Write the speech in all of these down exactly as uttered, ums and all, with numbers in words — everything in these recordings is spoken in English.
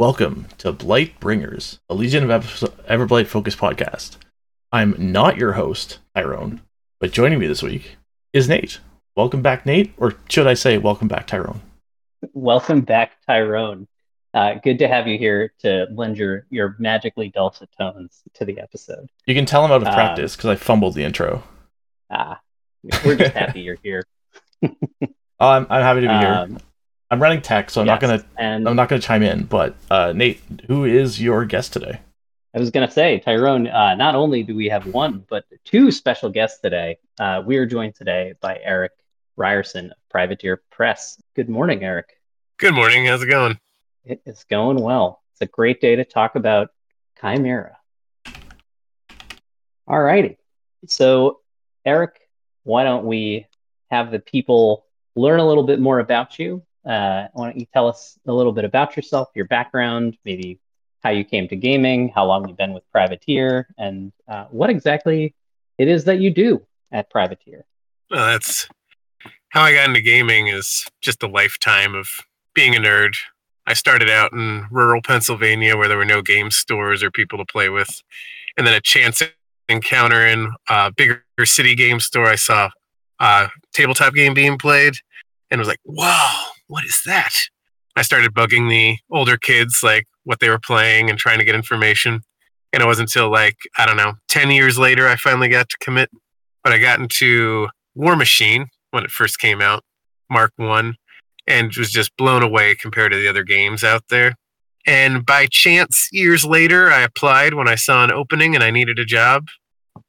Welcome to Blight Bringers, a Legion of Everblight focused podcast. I'm not your host, Tyrone, but joining me this week is Nate. Welcome back, Nate, or should I say, welcome back, Tyrone. Welcome back, Tyrone. Uh, good to have you here to lend your, your magically dulcet tones to the episode. You can tell I'm out of practice because uh, I fumbled the intro. Ah, we're just happy you're here. oh, I'm, I'm happy to be here. Um, I'm running tech, so I'm yes, not gonna. And I'm not gonna chime in. But uh, Nate, who is your guest today? I was gonna say, Tyrone. Uh, not only do we have one, but two special guests today. Uh, we are joined today by Erik Reiersen of Privateer Press. Good morning, Erik. Good morning. How's it going? It is going well. It's a great day to talk about Khymaera. All righty. So, Erik, why don't we have the people learn a little bit more about you? Uh, why don't you tell us a little bit about yourself, your background, maybe how you came to gaming, how long you've been with Privateer, and uh, what exactly it is that you do at Privateer. Well, that's how I got into gaming is just a lifetime of being a nerd. I started out in rural Pennsylvania where there were no game stores or people to play with, and then a chance encounter in a bigger city game store, I saw a tabletop game being played, and was like, wow, what is that? I started bugging the older kids, like what they were playing and trying to get information. And it wasn't until like, I don't know, ten years later, I finally got to commit. But I got into War Machine when it first came out, Mark One, and was just blown away compared to the other games out there. And by chance, years later, I applied when I saw an opening and I needed a job.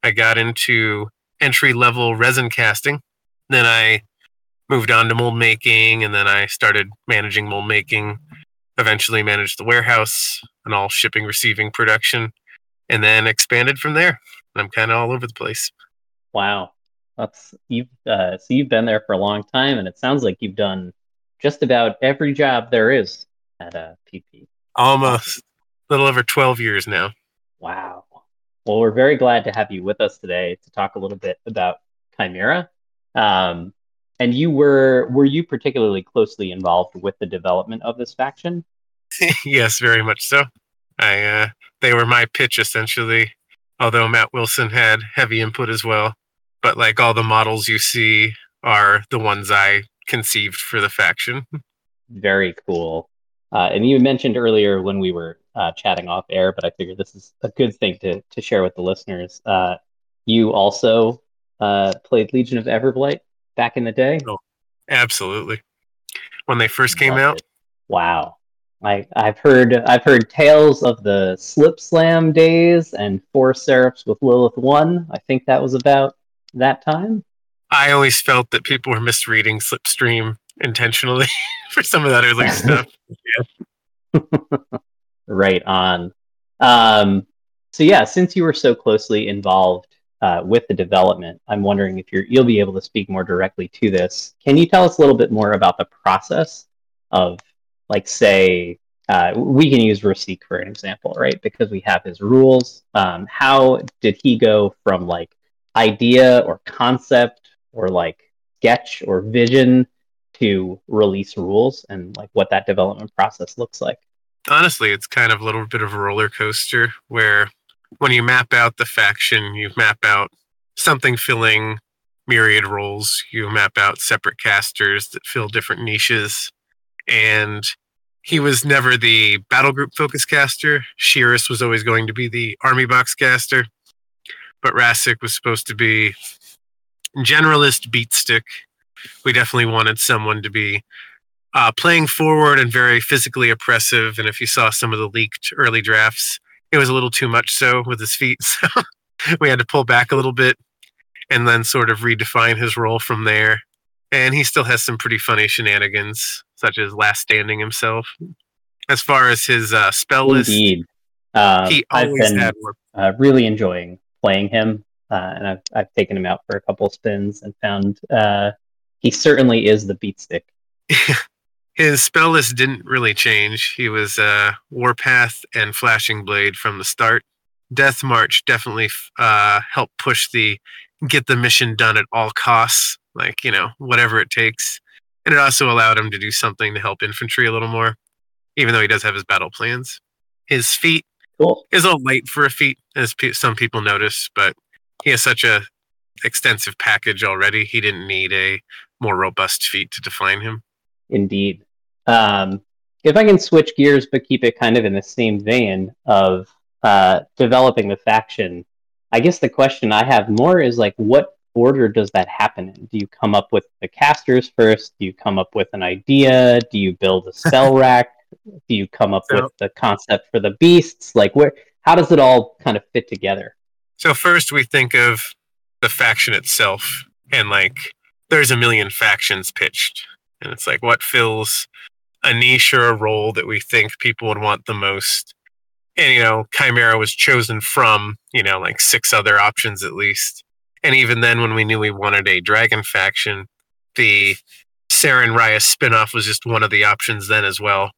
I got into entry-level resin casting. Then I moved on to mold making, and then I started managing mold making, eventually managed the warehouse and all shipping, receiving, production, and then expanded from there. I'm kind of all over the place. Wow. That's, you've, uh, so you've been there for a long time, and it sounds like you've done just about every job there is at uh, P P. Almost. A little over twelve years now. Wow. Well, we're very glad to have you with us today to talk a little bit about Khymaera. Um, And you were, were you particularly closely involved with the development of this faction? Yes, very much so. I, uh, they were my pitch, essentially, although Matt Wilson had heavy input as well. But like all the models you see are the ones I conceived for the faction. Very cool. Uh, and you mentioned earlier when we were uh, chatting off air, but I figured this is a good thing to, to share with the listeners. Uh, you also uh, played Legion of Everblight back in the day? Oh, absolutely. When they first came out. Wow. I, I've heard I've heard tales of the Slip Slam days and Four Seraphs with Lilith One. I think that was about that time. I always felt that people were misreading Slipstream intentionally for some of that early stuff. Yeah. Right on. Um, so yeah, since you were so closely involved Uh, with the development, I'm wondering if you're, you'll be able to speak more directly to this. Can you tell us a little bit more about the process of, like, say, uh, we can use Rasik for an example, right? Because we have his rules. Um, how did he go from, like, idea or concept or, like, sketch or vision to release rules and, like, what that development process looks like? Honestly, it's kind of a little bit of a roller coaster where when you map out the faction, you map out something filling myriad roles. You map out separate casters that fill different niches. And he was never the battle group focus caster. Shyeris was always going to be the army box caster. But Rasik was supposed to be generalist beat stick. We definitely wanted someone to be uh, playing forward and very physically oppressive. And if you saw some of the leaked early drafts, it was a little too much so with his feet, so we had to pull back a little bit and then sort of redefine his role from there. And he still has some pretty funny shenanigans, such as last standing himself. As far as his uh, spell Indeed. list, uh, he always I've been, had more- uh, really enjoying playing him, uh, and I've, I've taken him out for a couple of spins and found uh, he certainly is the beatstick. His spell list didn't really change. He was uh, Warpath and Flashing Blade from the start. Death March definitely uh, helped push the get the mission done at all costs, like, you know, whatever it takes. And it also allowed him to do something to help infantry a little more. even though he does have his battle plans. His feet cool. is a light for a feat, as pe- some people notice, but he has such a extensive package already. He didn't need a more robust feat to define him. Indeed. Um, if I can switch gears, but keep it kind of in the same vein of uh, developing the faction, I guess the question I have more is, like, what order does that happen in? Do you come up with the casters first? Do you come up with an idea? Do you build a cell rack? Do you come up so, with the concept for the beasts? Like, where? How does it all kind of fit together? So first we think of the faction itself, and, like, there's a million factions pitched. And it's like, what fills a niche or a role that we think people would want the most? And, you know, Khymaera was chosen from, you know, like six other options at least. And even then, when we knew we wanted a dragon faction, the Saren Raya spinoff was just one of the options then as well.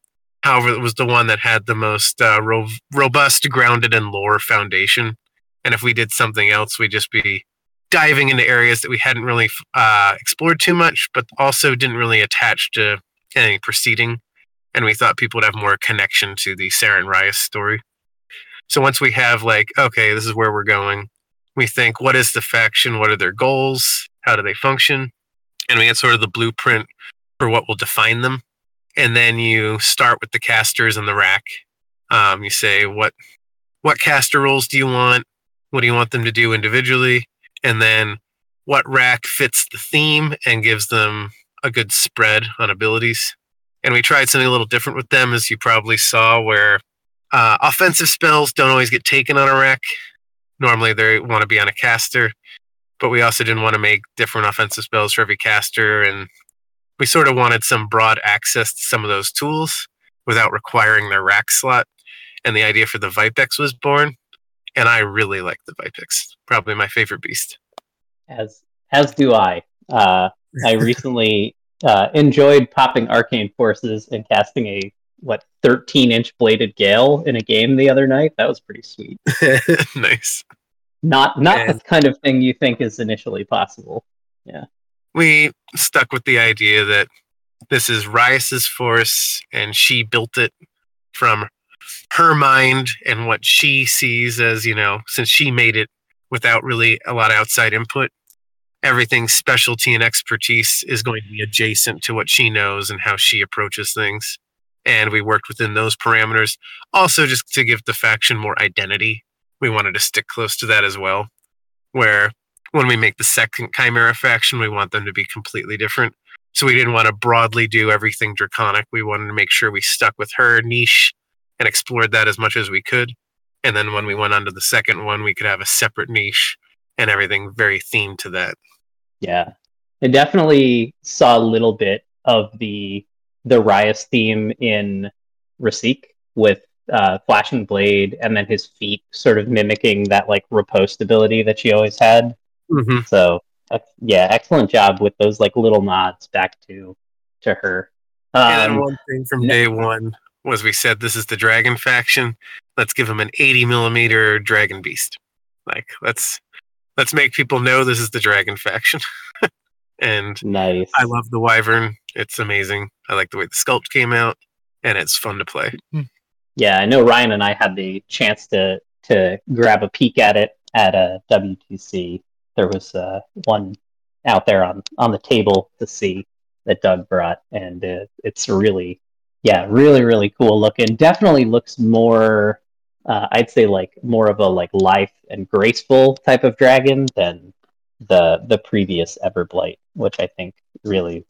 However, it was the one that had the most uh, ro- robust, grounded in lore foundation. And if we did something else, we'd just be diving into areas that we hadn't really uh, explored too much, but also didn't really attach to any proceeding. And we thought people would have more connection to the Saren Raya story. So once we have, like, okay, this is where we're going, we think, what is the faction? What are their goals? How do they function? And we get sort of the blueprint for what will define them. And then you start with the casters and the rack. Um, you say, what what caster roles do you want? What do you want them to do individually? And then what rack fits the theme and gives them a good spread on abilities. And we tried something a little different with them, as you probably saw, where uh, offensive spells don't always get taken on a rack. Normally they want to be on a caster, but we also didn't want to make different offensive spells for every caster. And we sort of wanted some broad access to some of those tools without requiring their rack slot. And the idea for the Vypyx was born. And I really like the Vypyx. Probably my favorite beast. As as do I. Uh, I recently uh, enjoyed popping Arcane Forces and casting a, what, thirteen-inch Bladed Gale in a game the other night. That was pretty sweet. Nice. Not not and the kind of thing you think is initially possible. Yeah. We stuck with the idea that this is Rhyas' force, and she built it from her mind and what she sees as, you know, since she made it without really a lot of outside input, everything's specialty and expertise is going to be adjacent to what she knows and how she approaches things. And we worked within those parameters. Also, just to give the faction more identity, we wanted to stick close to that as well, where when we make the second Khymaera faction, we want them to be completely different. So we didn't want to broadly do everything draconic. We wanted to make sure we stuck with her niche and explored that as much as we could. And then when we went on to the second one, we could have a separate niche and everything very themed to that. Yeah. I definitely saw a little bit of the the Rhyas theme in Rasik with uh, Flash and Blade, and then his feet sort of mimicking that, like, riposte ability that she always had. Mm-hmm. So, uh, yeah, excellent job with those, like, little nods back to, to her. Um, and one thing from day one was we said, this is the dragon faction. Let's give them an eighty millimeter dragon beast. Like, let's let's make people know this is the dragon faction. And nice. I love the Wyvern. It's amazing. I like the way the sculpt came out, and it's fun to play. Yeah, I know Ryan and I had the chance to to grab a peek at it at a W T C. There was uh, one out there on, on the table to see that Doug brought, and uh, it's really... Yeah, really, really cool looking. Definitely looks more, uh, I'd say, like, more of a, like, lithe and graceful type of dragon than the the previous Everblight, which I think really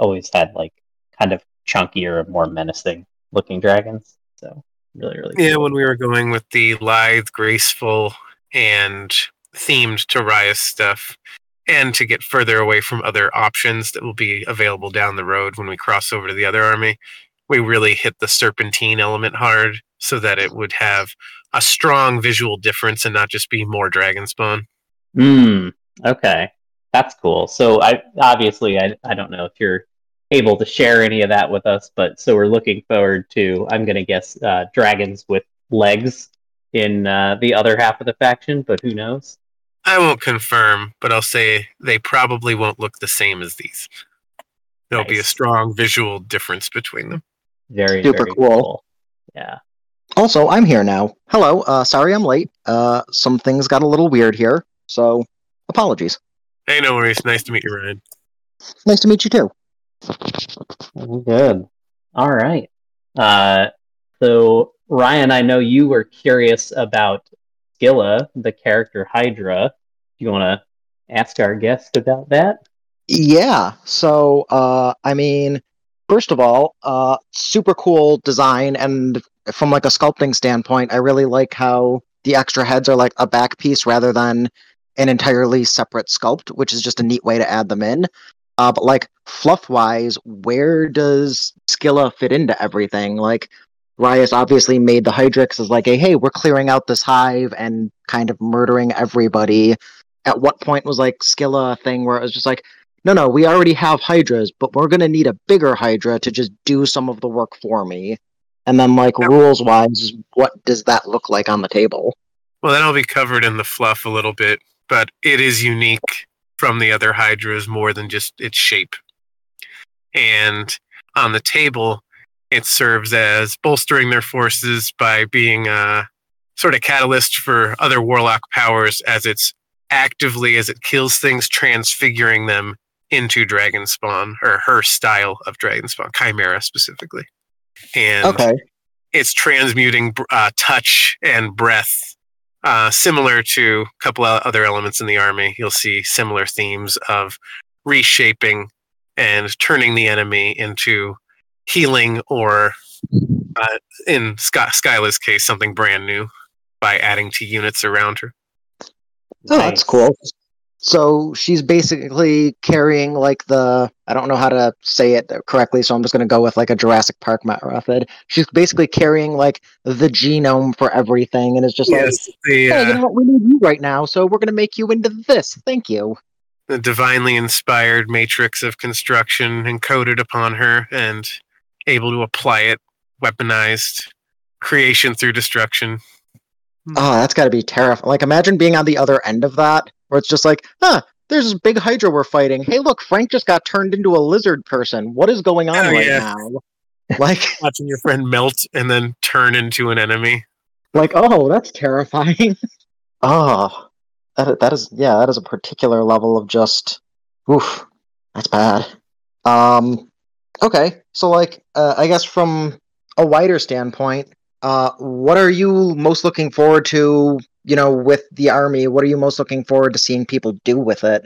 always had, like, kind of chunkier, more menacing looking dragons. So really, really cool. Yeah, when we were going with the lithe, graceful, and themed to Rhyas stuff, and to get further away from other options that will be available down the road when we cross over to the other army, we really hit the serpentine element hard so that it would have a strong visual difference and not just be more dragon spawn. Mm, okay. That's cool. So I obviously, I, I don't know if you're able to share any of that with us, but so we're looking forward to, I'm going to guess, uh, dragons with legs in uh, the other half of the faction, but who knows? I won't confirm, but I'll say they probably won't look the same as these. There'll nice. be a strong visual difference between them. very, super very cool. cool. Yeah. Also, I'm here now. Hello. Uh, sorry I'm late. Uh, some things got a little weird here, so apologies. Hey, no worries. Nice to meet you, Ryan. Nice to meet you, too. Good. All right. Uh, so, Ryan, I know you were curious about Skilla, the character Hydra. Do you want to ask our guest about that? Yeah. So, uh, I mean, first of all, uh, super cool design, and from like a sculpting standpoint, I really like how the extra heads are like a back piece rather than an entirely separate sculpt, which is just a neat way to add them in. Uh, but like fluff-wise, where does Skilla fit into everything? Like, Rhyas obviously made the Hydrix as like a, hey, we're clearing out this hive and kind of murdering everybody. At what point was like Skilla a thing where it was just like, no, no, we already have Hydras, but we're going to need a bigger Hydra to just do some of the work for me. And then like rules-wise, what does that look like on the table? Well, that'll be covered in the fluff a little bit, but it is unique from the other Hydras more than just its shape. And on the table, it serves as bolstering their forces by being a sort of catalyst for other warlock powers as it's actively, as it kills things, transfiguring them into dragon spawn, or her style of dragon spawn, Khymaera specifically. And okay. It's transmuting uh, touch and breath. Uh, similar to a couple of other elements in the army, you'll see similar themes of reshaping and turning the enemy into healing or, uh, in Sky- Skyla's case, something brand new by adding to units around her. Oh, that's cool. So she's basically carrying like the, I don't know how to say it correctly, so I'm just going to go with like a Jurassic Park method. She's basically carrying like the genome for everything, and it's just yes, like, the, uh, hey, you know what, we need you right now, so we're going to make you into this. Thank you. The divinely inspired matrix of construction encoded upon her and able to apply it, weaponized, creation through destruction. Oh, that's got to be terrifying. Like, imagine being on the other end of that, where it's just like, huh, there's this big Hydra we're fighting. Hey, look, Frank just got turned into a lizard person. What is going on oh, right yeah. now? Like watching your friend melt and then turn into an enemy. Like, oh, that's terrifying. Oh, that that is, yeah, that is a particular level of just, oof, that's bad. Um, okay, so like, uh, I guess from a wider standpoint, Uh, what are you most looking forward to, you know, with the army? What are you most looking forward to seeing people do with it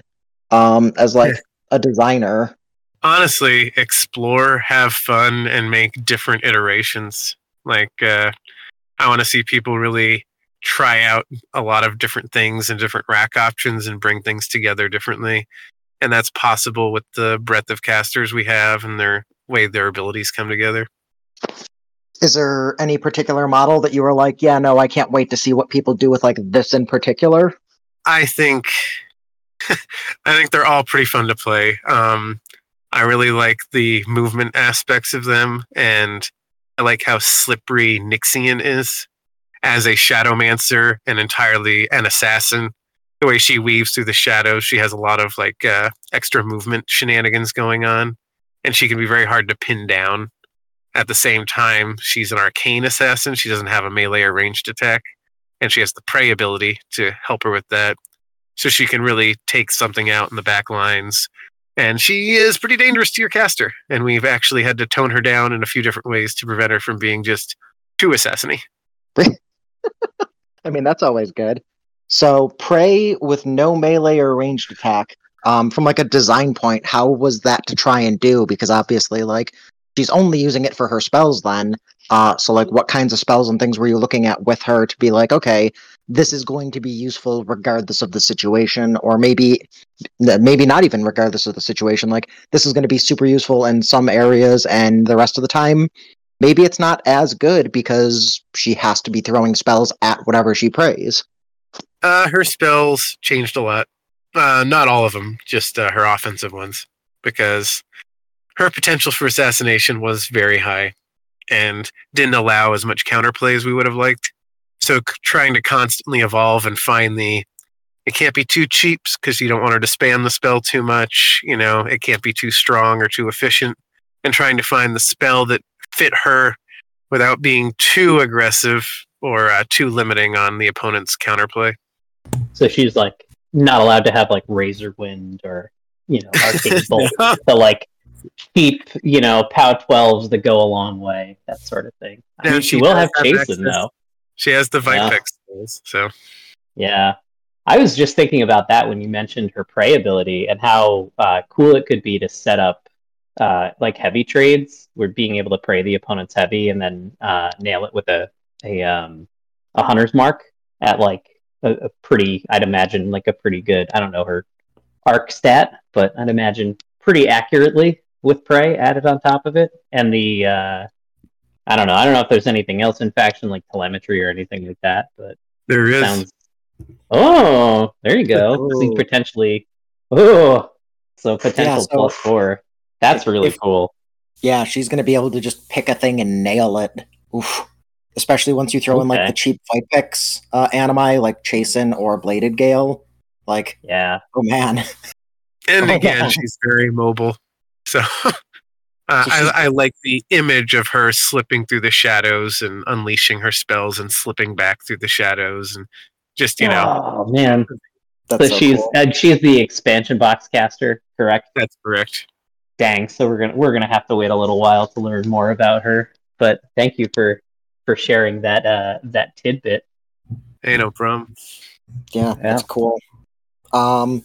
um, as, like, a designer? Honestly, explore, have fun, and make different iterations. Like, uh, I want to see people really try out a lot of different things and different rack options and bring things together differently. And that's possible with the breadth of casters we have and their way their abilities come together. Is there any particular model that you were like, yeah, no, I can't wait to see what people do with like this in particular? I think, I think they're all pretty fun to play. Um, I really like the movement aspects of them, and I like how slippery Nixian is as a Shadowmancer and entirely an assassin. The way she weaves through the shadows, she has a lot of like uh, extra movement shenanigans going on, and she can be very hard to pin down. At the same time, she's an arcane assassin. She doesn't have a melee or ranged attack, and she has the prey ability to help her with that. So she can really take something out in the back lines. And she is pretty dangerous to your caster, and we've actually had to tone her down in a few different ways to prevent her from being just too assassin-y. I mean, that's always good. So prey with no melee or ranged attack. Um, from like a design point, how was that to try and do? Because obviously, like, she's only using it for her spells then. Uh, so, like, what kinds of spells and things were you looking at with her to be like, okay, this is going to be useful regardless of the situation, or maybe maybe not even regardless of the situation. Like, this is going to be super useful in some areas, and the rest of the time, maybe it's not as good because she has to be throwing spells at whatever she prays. Uh, her spells changed a lot. Uh, not all of them, just uh, her offensive ones, because her potential for assassination was very high and didn't allow as much counterplay as we would have liked. So trying to constantly evolve and find the, it can't be too cheap because you don't want her to spam the spell too much. You know, it can't be too strong or too efficient. And trying to find the spell that fit her without being too aggressive or uh, too limiting on the opponent's counterplay. So she's like not allowed to have like Razor Wind or, you know, Arcane Bolt no. to like keep, you know, P O W twelves that go a long way, that sort of thing. I no, mean, she, she will have Chasen though. She has the Vypyx skills, so yeah. I was just thinking about that when you mentioned her prey ability and how uh, cool it could be to set up uh, like heavy trades, where being able to prey the opponent's heavy and then uh, nail it with a a, um, a hunter's mark at like a, a pretty, I'd imagine like a pretty good, I don't know her arc stat, but I'd imagine pretty accurately with prey added on top of it. And the, uh, I don't know, I don't know if there's anything else in faction like telemetry or anything like that, but there is. Sounds- Oh, there you go. Oh. See, potentially. Oh, so potential yeah, so plus four. That's if, really if, cool. Yeah, she's going to be able to just pick a thing and nail it. Oof. Especially once you throw okay. in like the cheap Vypix uh, animi, like Chasen or Bladed Gale. Like, yeah. Oh man. And oh, again, man. She's very mobile. So uh, I, I like the image of her slipping through the shadows and unleashing her spells and slipping back through the shadows and. Just, you know. Oh, man. That's so, so she's cool. uh, she's the expansion box caster, correct? That's correct. Dang, so we're gonna we're gonna have to wait a little while to learn more about her. But thank you for, for sharing that uh, that tidbit. Hey, no problem. Yeah, yeah, that's cool. Um,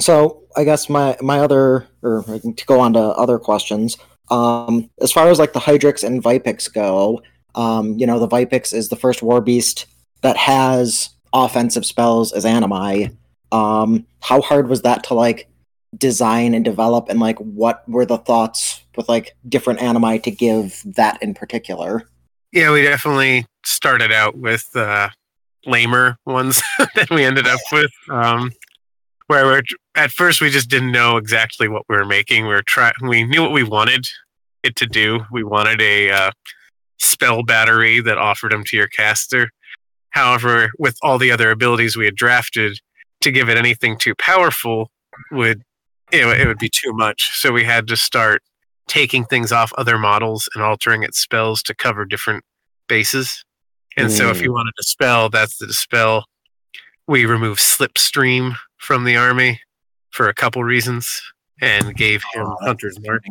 so I guess my my other or I can go on to other questions. Um, as far as like the Hydrix and Vypyx go, um, you know, the Vypyx is the first war beast that has offensive spells as animi. Um, how hard was that to like design and develop, and like what were the thoughts with like different animi to give that in particular? Yeah, we definitely started out with uh, lamer ones that we ended up with. Um, where we're, at first we just didn't know exactly what we were making. We were trying. We knew what we wanted it to do. We wanted a uh, spell battery that offered them to your caster. However, with all the other abilities we had drafted, to give it anything too powerful would you know, it would be too much. So we had to start taking things off other models and altering its spells to cover different bases. And mm. so if you wanted to spell, that's the dispel. We removed Slipstream from the army for a couple reasons and gave him oh, Hunter's Mark.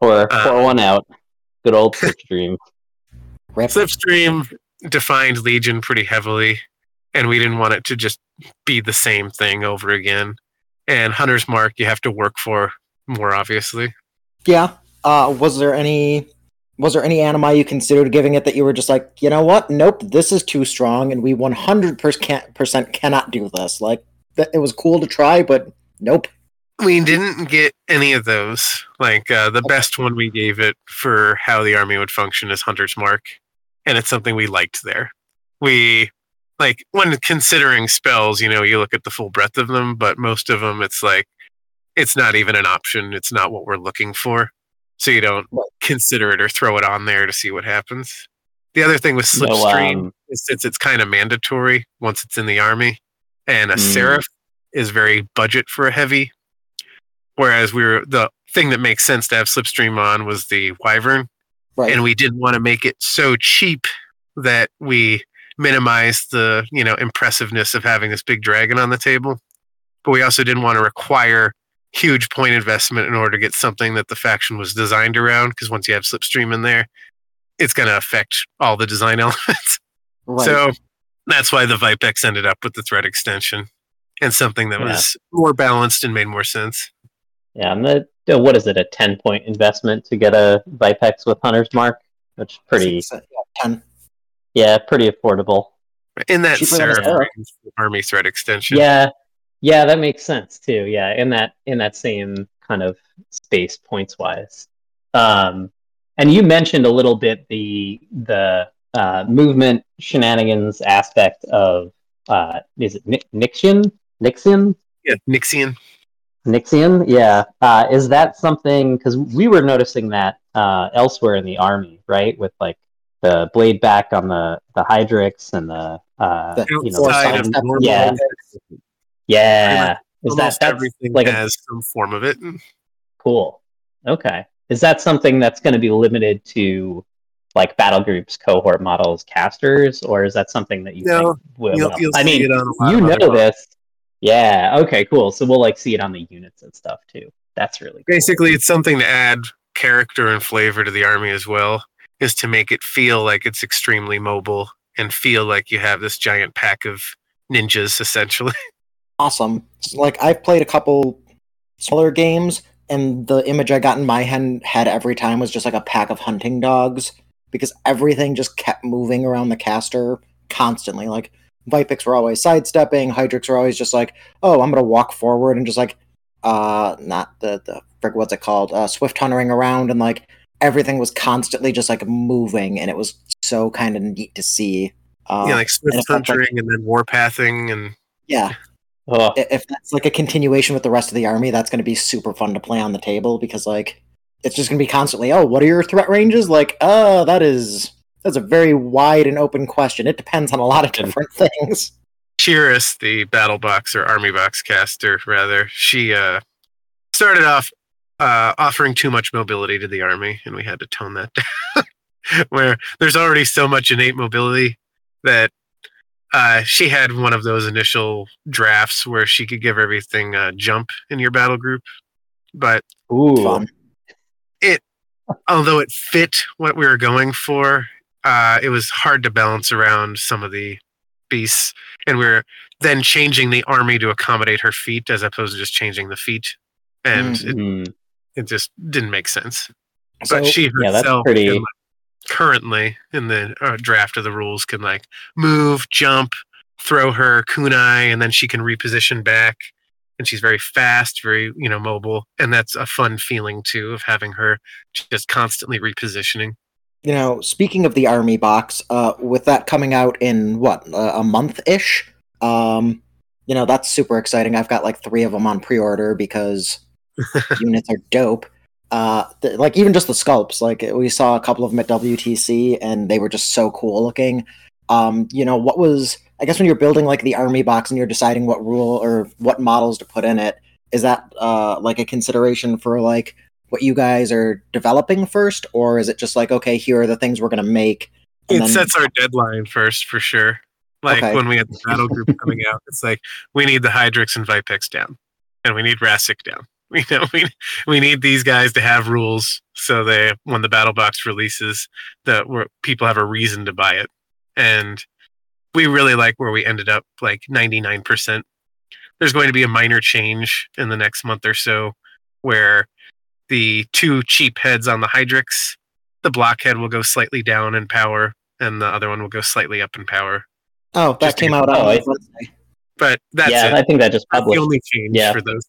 Or uh, pour one out. Good old Slipstream. Slipstream defined Legion pretty heavily, and we didn't want it to just be the same thing over again. And Hunter's Mark you have to work for more, obviously. Yeah. Uh, was there any was there any animi you considered giving it that you were just like, you know what? Nope, this is too strong, and we one hundred percent cannot do this. Like, th- it was cool to try, but nope. We didn't get any of those. Like, uh, the best one we gave it for how the army would function is Hunter's Mark. And it's something we liked there. We, like, when considering spells, you know, you look at the full breadth of them, but most of them, it's like, it's not even an option. It's not what we're looking for. So you don't consider it or throw it on there to see what happens. The other thing with Slipstream no, um, is since it's kind of mandatory once it's in the army, and a mm. Seraph is very budget for a heavy, whereas we were, the thing that makes sense to have Slipstream on was the Wyvern. Right. And we didn't want to make it so cheap that we minimized the, you know, impressiveness of having this big dragon on the table. But we also didn't want to require huge point investment in order to get something that the faction was designed around, because once you have Slipstream in there, it's going to affect all the design elements. Right. So that's why the Vypyx ended up with the thread extension and something that yeah. was more balanced and made more sense. Yeah, and the what is it, a ten-point investment to get a Vypyx with Hunter's Mark? Which is pretty... ten. Yeah, pretty affordable. In that Seraph army threat extension. Yeah, yeah, that makes sense, too. Yeah, in that in that same kind of space, points-wise. Um, and you mentioned a little bit the the uh, movement shenanigans aspect of... Uh, is it Ni- Nixian? Nixian? Yeah, Nixian. Nixian, yeah. Uh, is that something, because we were noticing that uh, elsewhere in the army, right? With like the blade back on the, the Hydrix and the, uh, the you know, the yeah. yeah. Is that, that's everything like has a, some form of it. Cool. Okay. Is that something that's going to be limited to like battle groups, cohort models, casters, or is that something that you no, think will? You'll, you'll I mean, you know this. Yeah. Okay. Cool. So we'll like see it on the units and stuff too. That's really cool. Basically it's something to add character and flavor to the army as well, is to make it feel like it's extremely mobile and feel like you have this giant pack of ninjas essentially. Awesome. Like I've played a couple smaller games and the image I got in my head every time was just like a pack of hunting dogs because everything just kept moving around the caster constantly. Like Vypyx were always sidestepping, Hydrix were always just like, oh, I'm going to walk forward and just like uh not the the frick what's it called uh swift huntering around, and like everything was constantly just like moving and it was so kind of neat to see. Um, yeah, like swift huntering like, and then warpathing and yeah. Oh. If that's like a continuation with the rest of the army, that's going to be super fun to play on the table because like it's just going to be constantly, oh, what are your threat ranges? Like, oh, that is that's a very wide and open question. It depends on a lot of different things. Shyeris, the battle box or army box caster, rather, she uh, started off uh, offering too much mobility to the army, and we had to tone that down. Where there's already so much innate mobility that uh, she had one of those initial drafts where she could give everything a jump in your battle group. But ooh, it, although it fit what we were going for, uh, it was hard to balance around some of the beasts, and we're then changing the army to accommodate her feet as opposed to just changing the feet, and mm-hmm. it, it just didn't make sense. So, but she herself yeah, pretty... can, like, currently in the uh, draft of the rules can like move, jump, throw her kunai, and then she can reposition back, and she's very fast, very you know mobile, and that's a fun feeling too of having her just constantly repositioning. You know, speaking of the army box, uh, with that coming out in, what, a month-ish? Um, you know, that's super exciting. I've got, like, three of them on pre-order because units are dope. Uh, th- like, even just the sculpts. Like, we saw a couple of them at W T C, and they were just so cool looking. Um, you know, what was... I guess when you're building, like, the army box and you're deciding what rule or what models to put in it, is that, uh, like, a consideration for, like... what you guys are developing first, or is it just like, okay, here are the things we're going to make? And it then... sets our deadline first, for sure. Like, okay. When we had the battle group coming out, it's like, we need the Hydrix and Vipex down, and we need Rasik down. We know we we need these guys to have rules, so they when the battle box releases, that people have a reason to buy it. And we really like where we ended up, like ninety-nine percent. There's going to be a minor change in the next month or so, where... the two cheap heads on the Hydrix, the blockhead will go slightly down in power, and the other one will go slightly up in power. Oh, that just came out on Wednesday. But that's yeah, it. I think that just published. That's the only change yeah. for those.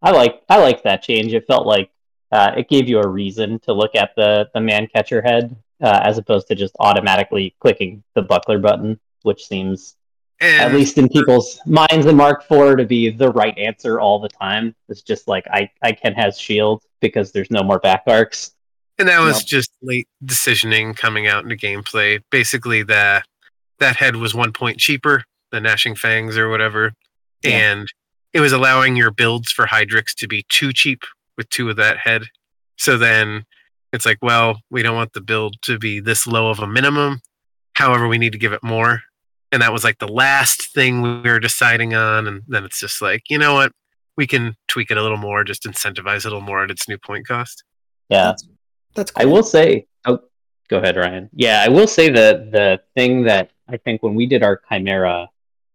I like I like that change. It felt like uh, it gave you a reason to look at the the man catcher head uh, as opposed to just automatically clicking the buckler button, which seems, and at least in people's minds, the Mark four to be the right answer all the time. It's just like, I, I can has shield because there's no more back arcs. And that was no. just late decisioning coming out into gameplay. Basically, the, that head was one point cheaper, the Gnashing Fangs or whatever. Yeah. And it was allowing your builds for Hydrix to be too cheap with two of that head. So then it's like, well, we don't want the build to be this low of a minimum. However, we need to give it more. And that was like the last thing we were deciding on. And then it's just like, you know what? We can tweak it a little more, just incentivize it a little more at its new point cost. Yeah. That's, that's cool. I will say, oh, go ahead, Ryan. Yeah, I will say the, the thing that I think when we did our Khymaera,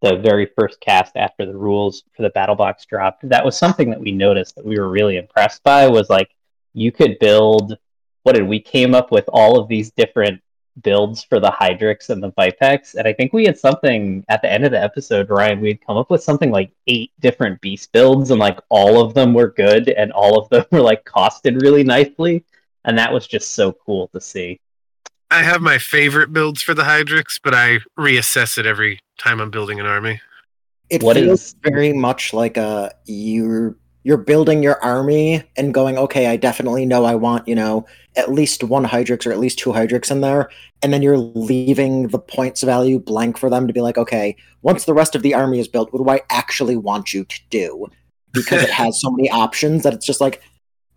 the very first cast after the rules for the battle box dropped, that was something that we noticed that we were really impressed by was like, you could build, what did we came up with all of these different builds for the Hydrix and the Vypex, and I think we had something at the end of the episode, Ryan, we had come up with something like eight different beast builds, and like all of them were good and all of them were like costed really nicely, and that was just so cool to see. I have my favorite builds for the Hydrix, but I reassess it every time I'm building an army. It what feels is- very much like a you're You're building your army and going, okay, I definitely know I want, you know, at least one Hydrix or at least two Hydrix in there. And then you're leaving the points value blank for them to be like, okay, once the rest of the army is built, what do I actually want you to do? Because it has so many options that it's just like,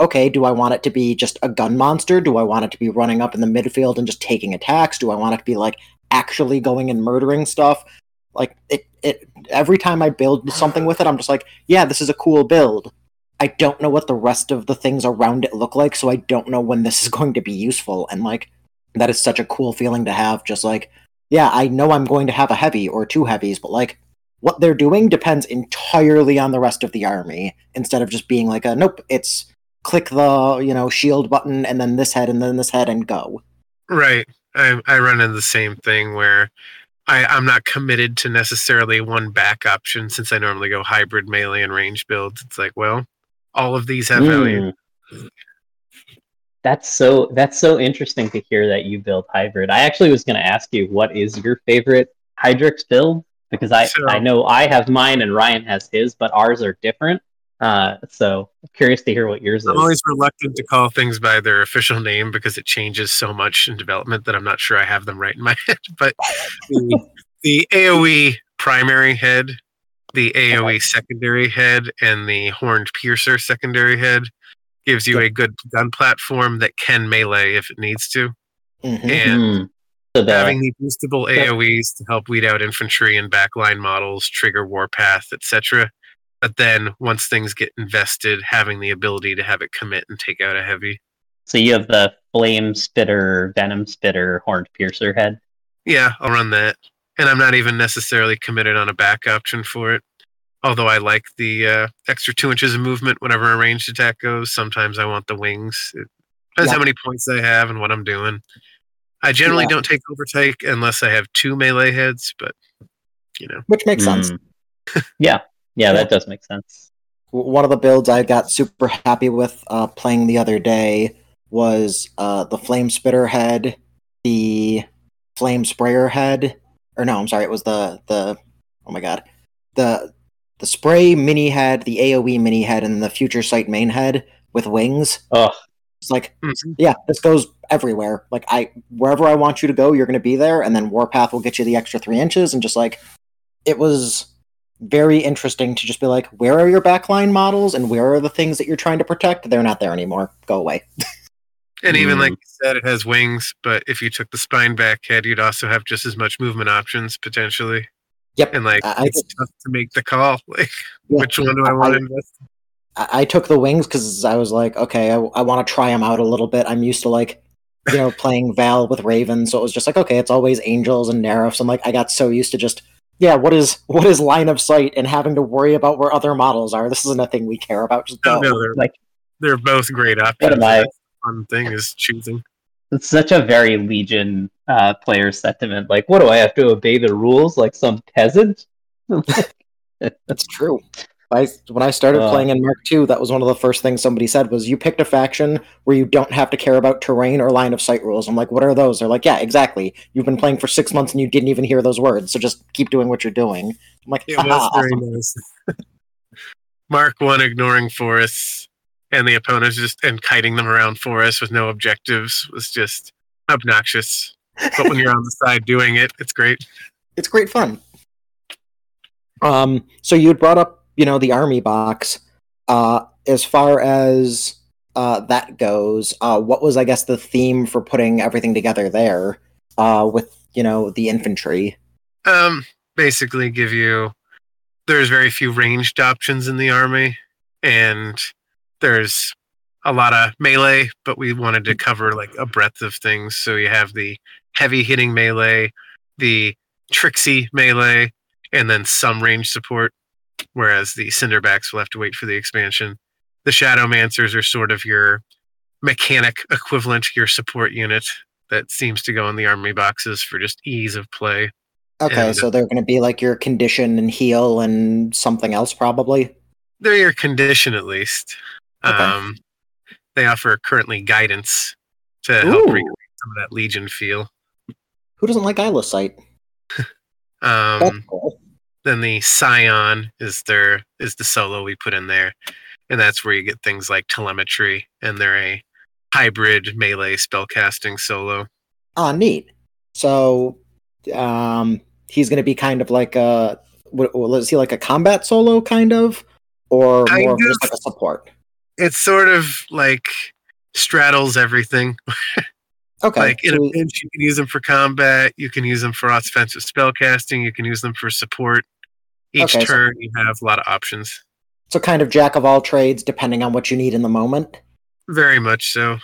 okay, do I want it to be just a gun monster? Do I want it to be running up in the midfield and just taking attacks? Do I want it to be, like, actually going and murdering stuff? Like, it, it every time I build something with it, I'm just like, yeah, this is a cool build. I don't know what the rest of the things around it look like, so I don't know when this is going to be useful. And, like, that is such a cool feeling to have, just like, yeah, I know I'm going to have a heavy or two heavies, but, like, what they're doing depends entirely on the rest of the army, instead of just being like, a, nope, it's click the, you know, shield button, and then this head, and then this head, and go. Right. I, I run into the same thing where I, I'm not committed to necessarily one back option, since I normally go hybrid melee and range builds. It's like, well, all of these have value. Mm. That's so that's so interesting to hear that you build hybrid. I actually was going to ask you, what is your favorite Hydrix build? Because I, so, I know I have mine and Ryan has his, but ours are different. Uh, so I'm curious to hear what yours I'm is. I'm always reluctant to call things by their official name because it changes so much in development that I'm not sure I have them right in my head. But the, the A O E primary head, the A O E secondary head, and the Horned Piercer secondary head gives you a good gun platform that can melee if it needs to. Mm-hmm. And the, having the boostable A O Es to help weed out infantry and backline models, trigger warpath, et cetera. But then, once things get invested, having the ability to have it commit and take out a heavy. So you have the Flame Spitter, Venom Spitter, Horned Piercer head? Yeah, I'll run that. And I'm not even necessarily committed on a back option for it. Although I like the uh, extra two inches of movement whenever a ranged attack goes. Sometimes I want the wings. It depends yeah. how many points I have and what I'm doing. I generally yeah. don't take overtake unless I have two melee heads, but, you know. Which makes mm. sense. yeah. yeah, that does make sense. One of the builds I got super happy with uh, playing the other day was uh, the Flame Spitter head, the Flame Sprayer head, or no, I'm sorry, it was the, the oh my god, the the Spray mini head, the A O E mini head, and the Future Sight main head with wings. Ugh. It's like, mm-hmm. yeah, this goes everywhere. Like, I wherever I want you to go, you're going to be there, and then Warpath will get you the extra three inches, and just like, it was very interesting to just be like, where are your backline models, and where are the things that you're trying to protect? They're not there anymore. Go away. And even like you said, it has wings, but if you took the spine back head, you'd also have just as much movement options, potentially. Yep. And like, I, it's I, tough to make the call. Like, yeah, which one do I want I, to invest in? I took the wings because I was like, okay, I, I want to try them out a little bit. I'm used to, like, you know, playing Val with Raven, so it was just like, okay, it's always Angels and Narifs. I'm like, I got so used to just, yeah, what is what is line of sight and having to worry about where other models are? This isn't a thing we care about. Just go. No, no, they're, like, they're both great options. What am I? One thing is choosing. It's such a very Legion uh, player sentiment. Like, what do I have to obey the rules like some peasant? That's true. I, when I started uh, playing in Mark two, that was one of the first things somebody said was, you picked a faction where you don't have to care about terrain or line of sight rules. I'm like, what are those? They're like, yeah, exactly. You've been playing for six months and you didn't even hear those words, so just keep doing what you're doing. I'm like, it was very nice. Mark one ignoring forests and the opponents just and kiting them around forests with no objectives was just obnoxious. But when you're on the side doing it, it's great. It's great fun. Um, so you brought up, you know, the army box. Uh, as far as uh, that goes, uh, what was, I guess, the theme for putting everything together there uh, with, you know, the infantry? Um, basically give you... There's very few ranged options in the army, and there's a lot of melee, but we wanted to cover, like, a breadth of things. So you have the heavy-hitting melee, the tricksy melee, and then some range support. Whereas the Cinderbacks will have to wait for the expansion. The Shadowmancers are sort of your mechanic equivalent, your support unit that seems to go in the army boxes for just ease of play. Okay, and so they're going to be like your condition and heal and something else, probably? They're your condition, at least. Okay. Um, they offer currently guidance to Ooh. help recreate some of that Legion feel. Who doesn't like Illicite? um, That's cool. Then the Scion is their is the solo we put in there, and that's where you get things like telemetry, and they're a hybrid melee spellcasting solo. Ah, oh, neat. So, um, he's going to be kind of like a what, is he like a combat solo kind of, or more of just like a support? it sort of like straddles everything. Okay. Like in so a pinch, you can use them for combat. You can use them for offensive spellcasting. You can use them for support. Each okay, turn, so you have a lot of options. So kind of jack of all trades, depending on what you need in the moment. Very much so.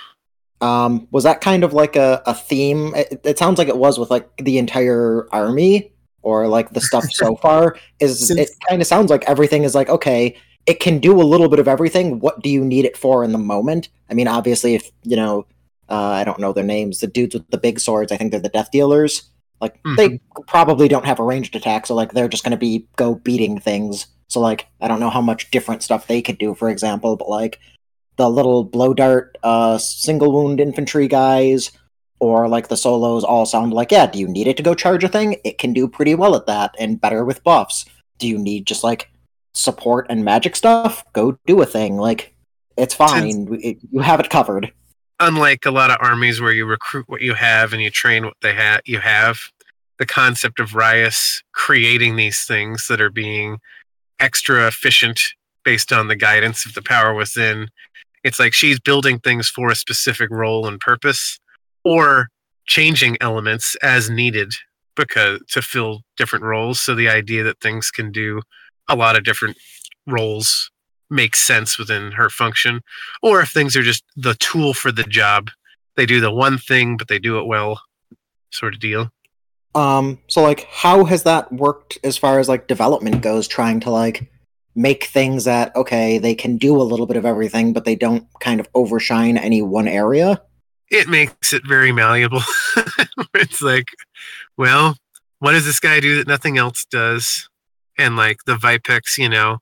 Um, was that kind of like a, a theme? It, it sounds like it was with like the entire army or like the stuff so far. Is Since- it kind of sounds like everything is like, okay, it can do a little bit of everything. What do you need it for in the moment? I mean, obviously, if you know, uh, I don't know their names, the dudes with the big swords, I think they're the death dealers. Like mm-hmm. they probably don't have a ranged attack, so like they're just going to be go beating things. So like I don't know how much different stuff they could do, for example, but like the little blow dart, uh, single wound infantry guys, or like the solos all sound like, yeah, do you need it to go charge a thing? It can do pretty well at that, and better with buffs. Do you need just like support and magic stuff? Go do a thing. Like, it's fine. It's, it, you have it covered. Unlike a lot of armies where you recruit what you have and you train what they ha- you have, the concept of Rhyas creating these things that are being extra efficient based on the guidance of the power within. It's like she's building things for a specific role and purpose, or changing elements as needed because to fill different roles. So the idea that things can do a lot of different roles makes sense within her function. Or if things are just the tool for the job, they do the one thing, but they do it well, sort of deal. Um, so like, how has that worked as far as like development goes, trying to like make things that, okay, they can do a little bit of everything, but they don't kind of overshine any one area? It makes it very malleable. It's like, well, what does this guy do that nothing else does? And like the Vypyx, you know,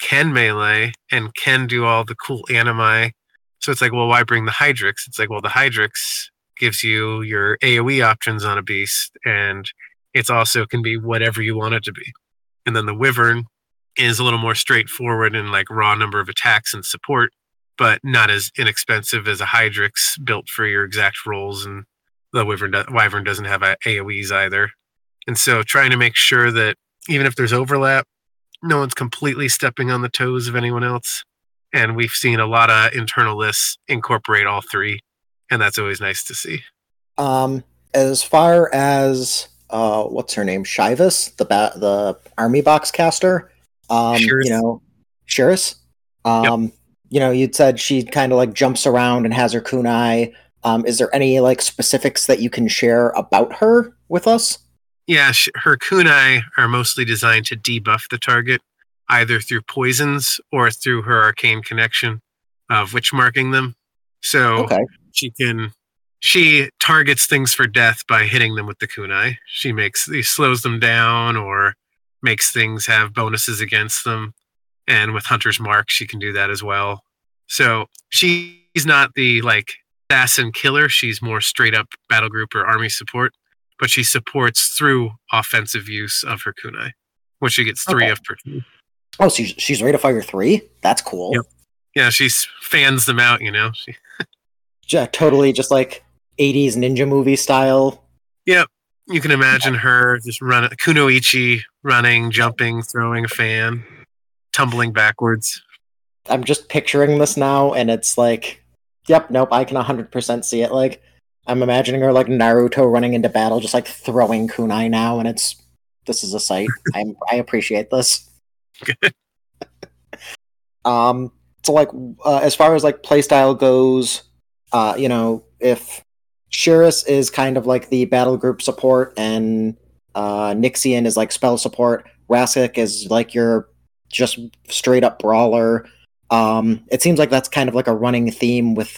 can melee and can do all the cool animi. So it's like, well, why bring the Hydrix? It's like, well, the Hydrix gives you your AoE options on a beast, and it's also can be whatever you want it to be. And then the Wyvern is a little more straightforward in like raw number of attacks and support, but not as inexpensive as a Hydrix built for your exact roles. And the Wyvern, do- Wyvern doesn't have AoEs either. And so trying to make sure that even if there's overlap, no one's completely stepping on the toes of anyone else. And we've seen a lot of internal lists incorporate all three, and that's always nice to see. Um, as far as, uh, what's her name? Shyeris, the ba- the army box caster. Um, Shyeris. You know, Shyeris. Um, yep. You know, you'd said she kind of like jumps around and has her kunai. Um, is there any like specifics that you can share about her with us? Yeah, her kunai are mostly designed to debuff the target, either through poisons or through her arcane connection of witch marking them. So okay. she can she targets things for death by hitting them with the kunai. She makes she slows them down or makes things have bonuses against them. And with Hunter's Mark, she can do that as well. So she's not the like assassin killer. She's more straight up battle group or army support. But she supports through offensive use of her kunai, which she gets three okay. of per turn. Oh, so she's, she's rate of fire three? That's cool. Yep. Yeah, she fans them out, you know? She yeah, totally just like eighties ninja movie style. Yep. You can imagine yeah. her just run, kunoichi, running, jumping, throwing a fan, tumbling backwards. I'm just picturing this now, and it's like, yep, nope, I can one hundred percent see it. Like, I'm imagining her like Naruto running into battle, just like throwing kunai now, and it's this is a sight. I I appreciate this. um, so like uh, as far as like playstyle goes, uh, you know, if Shyeris is kind of like the battle group support, and uh, Nixian is like spell support, Rasik is like your just straight up brawler. Um, it seems like that's kind of like a running theme with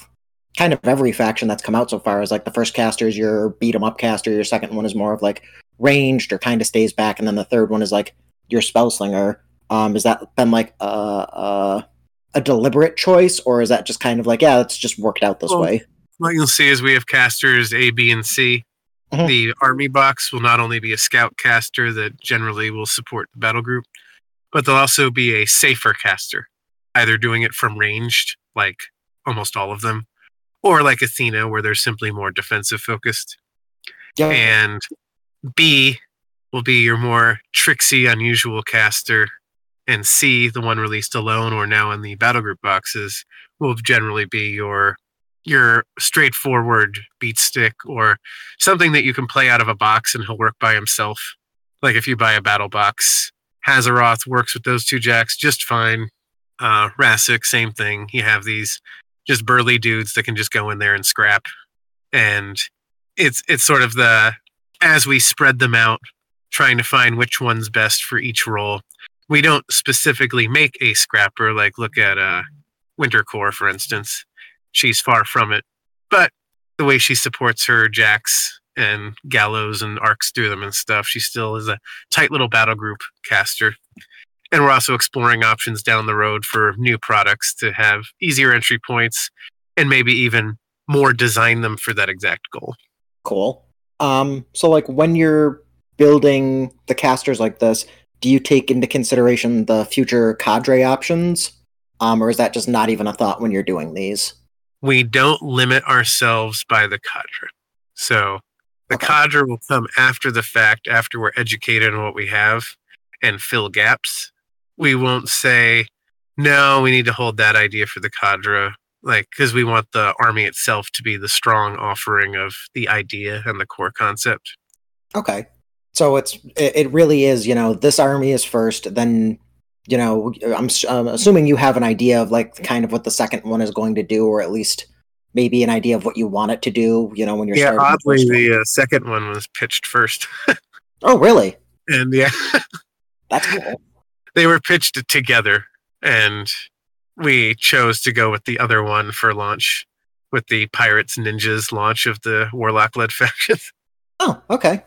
kind of every faction that's come out so far. Is like the first caster is your beat 'em up caster, your second one is more of like ranged or kind of stays back, and then the third one is like your spell slinger. Um, has that been like a, a, a deliberate choice, or is that just kind of like, yeah, it's just worked out this well, way? What you'll see is we have casters A, B, and C. Mm-hmm. The army box will not only be a scout caster that generally will support the battle group, but they'll also be a safer caster, either doing it from ranged, like almost all of them, or like Athena, where they're simply more defensive focused. Yeah. And B will be your more tricksy, unusual caster, and C, the one released alone or now in the battle group boxes, will generally be your your straightforward beat stick or something that you can play out of a box and he'll work by himself. Like if you buy a battle box, Hazaroth works with those two jacks just fine. Uh, Rasik, same thing. You have these just burly dudes that can just go in there and scrap. And it's it's sort of the, as we spread them out, trying to find which one's best for each role. We don't specifically make a scrapper, like look at uh, Wintercore, for instance. She's far from it. But the way she supports her jacks and gallows and arcs through them and stuff, she still is a tight little battle group caster. And we're also exploring options down the road for new products to have easier entry points and maybe even more design them for that exact goal. Cool. Um, so like when you're building the casters like this, do you take into consideration the future cadre options? Um, or is that just not even a thought when you're doing these? We don't limit ourselves by the cadre. So the okay. cadre will come after the fact, after we're educated on what we have and fill gaps. We won't say, no, we need to hold that idea for the cadre, like, because we want the army itself to be the strong offering of the idea and the core concept. Okay. So it's it really is, you know, this army is first, then, you know, I'm, I'm assuming you have an idea of like kind of what the second one is going to do, or at least maybe an idea of what you want it to do, you know, when you're yeah, starting. Yeah, oddly, the, the uh, second one was pitched first. Oh, really? And yeah. That's cool. They were pitched together, and we chose to go with the other one for launch, with the Pirates Ninjas launch of the Warlock-led faction. Oh, okay.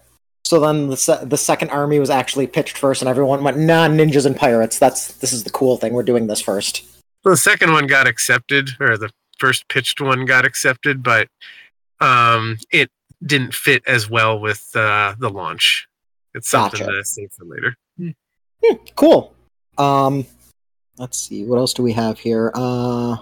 So then the se- the second army was actually pitched first, and everyone went, nah, ninjas and pirates. That's this is the cool thing. We're doing this first. Well, the second one got accepted, or the first pitched one got accepted, but um, it didn't fit as well with uh, the launch. It's something gotcha. To save for later. Hmm. Hmm, cool. Um, let's see. What else do we have here? Uh,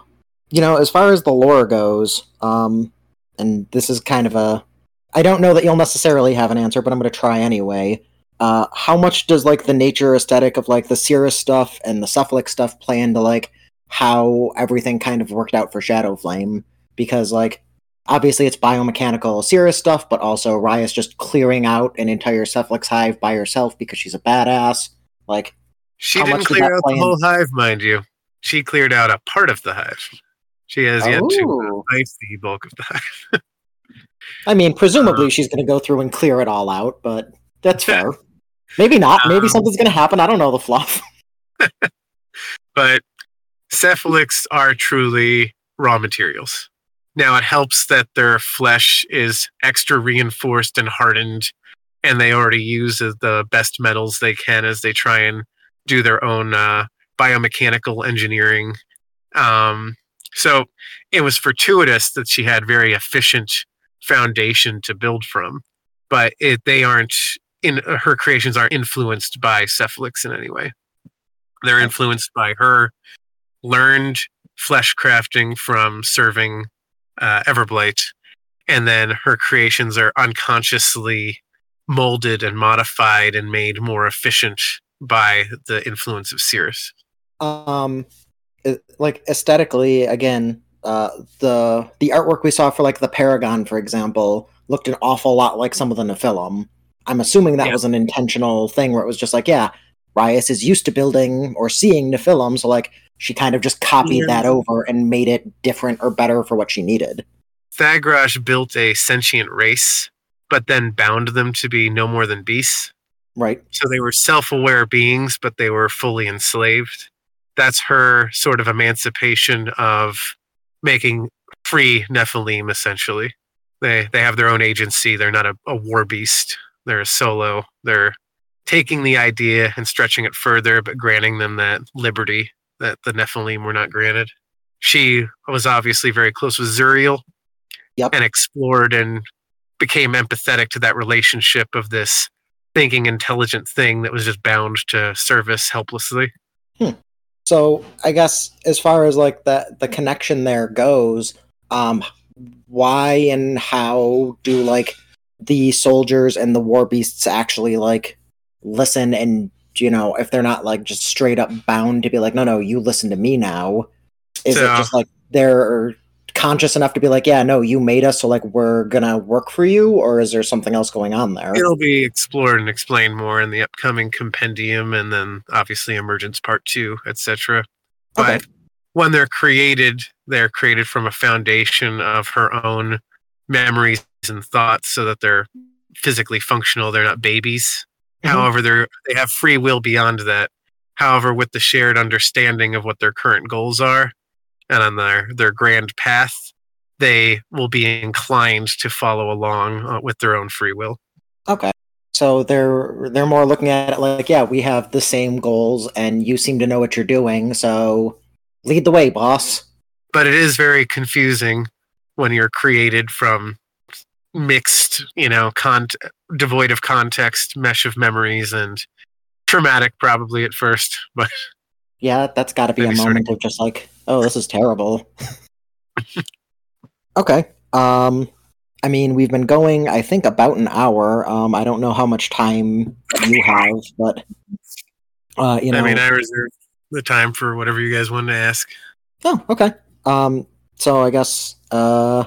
you know, as far as the lore goes, um, and this is kind of a... I don't know that you'll necessarily have an answer, but I'm going to try anyway. Uh, how much does, like, the nature aesthetic of, like, the Cyriss stuff and the Sephlic stuff play into, like, how everything kind of worked out for Shadowflame? Because, like, obviously it's biomechanical Cyriss stuff, but also Rhyas just clearing out an entire Sephlic's hive by herself because she's a badass. Like, she didn't clear out the whole hive, mind you. She cleared out a part of the hive. She has yet to fight the bulk of the hive. I mean, presumably um, she's going to go through and clear it all out, but that's fair. Maybe not. Maybe um, something's going to happen. I don't know the fluff. But Cephalics are truly raw materials. Now, it helps that their flesh is extra reinforced and hardened, and they already use the best metals they can as they try and do their own uh, biomechanical engineering. Um, so it was fortuitous that she had very efficient foundation to build from, but it, they aren't in her creations aren't influenced by Sephlics in any way. They're influenced by her learned flesh crafting from serving uh, Everblight, and then her creations are unconsciously molded and modified and made more efficient by the influence of Cyriss. Um, like aesthetically, again. Uh, the the artwork we saw for like the Paragon, for example, looked an awful lot like some of the Nephilim. I'm assuming that yeah. was an intentional thing where it was just like, yeah, Rhyas is used to building or seeing Nephilim, so like she kind of just copied yeah. that over and made it different or better for what she needed. Thagrosh built a sentient race, but then bound them to be no more than beasts. Right. So they were self-aware beings, but they were fully enslaved. That's her sort of emancipation of making free Nephilim, essentially. They they have their own agency. They're not a, a war beast. They're a solo. They're taking the idea and stretching it further, but granting them that liberty that the Nephilim were not granted. She was obviously very close with Zuriel yep. and explored and became empathetic to that relationship of this thinking, intelligent thing that was just bound to service helplessly. Hmm. So I guess as far as like the, the connection there goes, um, why and how do like the soldiers and the war beasts actually like listen and, you know, if they're not like just straight up bound to be like, no, no, you listen to me now. Is so, it just like they're conscious enough to be like, yeah, no, you made us, so like we're gonna work for you, or is there something else going on there? It'll be explored and explained more in the upcoming compendium, and then obviously Emergence Part Two, et cetera. But okay. when they're created, they're created from a foundation of her own memories and thoughts, so that they're physically functional. They're not babies. Mm-hmm. However, they're they have free will beyond that. However, with the shared understanding of what their current goals are and on their, their grand path, they will be inclined to follow along uh, with their own free will. Okay. So they're they're more looking at it like, yeah, we have the same goals and you seem to know what you're doing, so lead the way, boss. But it is very confusing when you're created from mixed, you know, con- devoid of context, mesh of memories, and traumatic probably at first, but... Yeah, that's gotta be a moment of just like, oh, this is terrible. Okay. Um, I mean, we've been going, I think, about an hour. Um, I don't know how much time you have, but, uh, you know... I mean, I reserve the time for whatever you guys want to ask. Oh, okay. Um, so I guess, uh,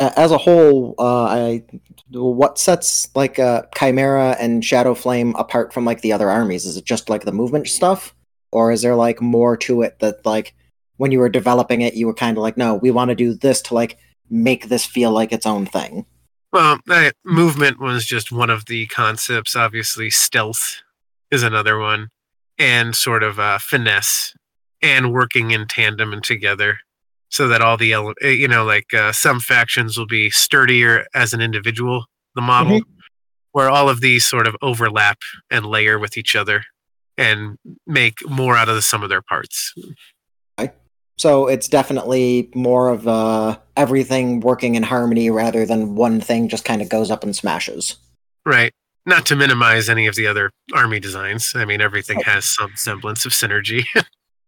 as a whole, uh, I, what sets, like, uh, Khymaera and Shadowflame apart from, like, the other armies? Is it just, like, the movement stuff? Or is there, like, more to it that, like, when you were developing it, you were kind of like, no, we want to do this to, like, make this feel like its own thing? Well, I, movement was just one of the concepts. Obviously, stealth is another one. And sort of uh, finesse. And working in tandem and together. So that all the, ele- you know, like, uh, some factions will be sturdier as an individual, the model. Mm-hmm. Where all of these sort of overlap and layer with each other. And make more out of the sum of their parts. Okay. So it's definitely more of uh, everything working in harmony rather than one thing just kind of goes up and smashes. Right. Not to minimize any of the other army designs. I mean, everything okay. has some semblance of synergy.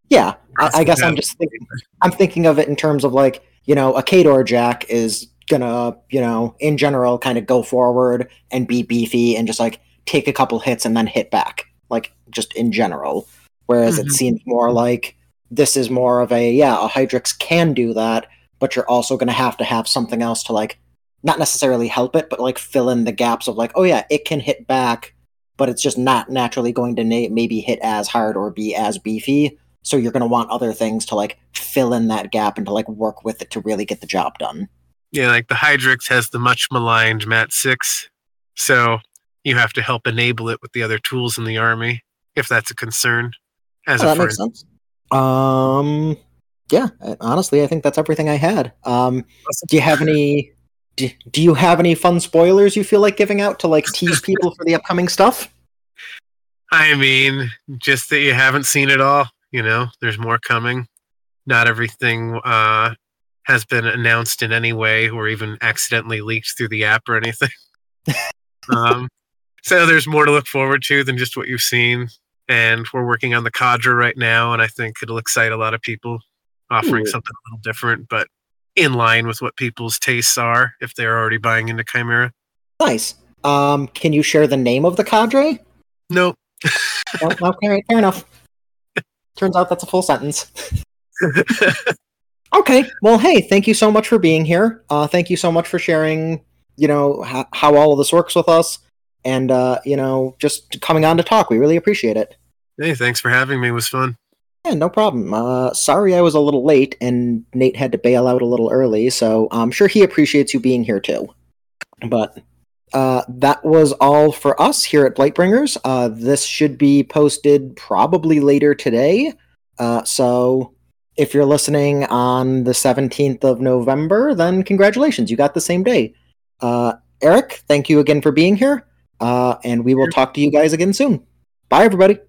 Yeah. I, I guess I'm just thinking, I'm thinking of it in terms of like, you know, a Cador Jack is going to, you know, in general kind of go forward and be beefy and just like take a couple hits and then hit back. Like, just in general. Whereas mm-hmm. it seems more like this is more of a, yeah, a Hydrix can do that, but you're also going to have to have something else to, like, not necessarily help it, but, like, fill in the gaps of, like, oh, yeah, it can hit back, but it's just not naturally going to na- maybe hit as hard or be as beefy. So you're going to want other things to, like, fill in that gap and to, like, work with it to really get the job done. Yeah, like, the Hydrix has the much maligned Mat six, so... You have to help enable it with the other tools in the army, if that's a concern. As oh, a that makes sense. Um, yeah, honestly, I think that's everything I had. Um, do you have any? Do, do you have any fun spoilers you feel like giving out to like tease people for the upcoming stuff? I mean, just that you haven't seen it all. You know, there's more coming. Not everything uh, has been announced in any way, or even accidentally leaked through the app or anything. Um. So there's more to look forward to than just what you've seen. And we're working on the Cadre right now, and I think it'll excite a lot of people, offering Ooh. something a little different, but in line with what people's tastes are, if they're already buying into Khymaera. Nice. Um, can you share the name of the Cadre? No. oh, okay, fair enough. Turns out that's a full sentence. Okay, well, hey, thank you so much for being here. Uh, thank you so much for sharing, you know, ha- how all of this works with us. And, uh, you know, just coming on to talk. We really appreciate it. Hey, thanks for having me. It was fun. Yeah, no problem. Uh, sorry I was a little late, and Nate had to bail out a little early, so I'm sure he appreciates you being here, too. But uh, that was all for us here at Blight Bringers. Uh, this should be posted probably later today. Uh, so if you're listening on the seventeenth of November, then congratulations. You got the same day. Uh, Erik, thank you again for being here. Uh, and we will talk to you guys again soon. Bye, everybody.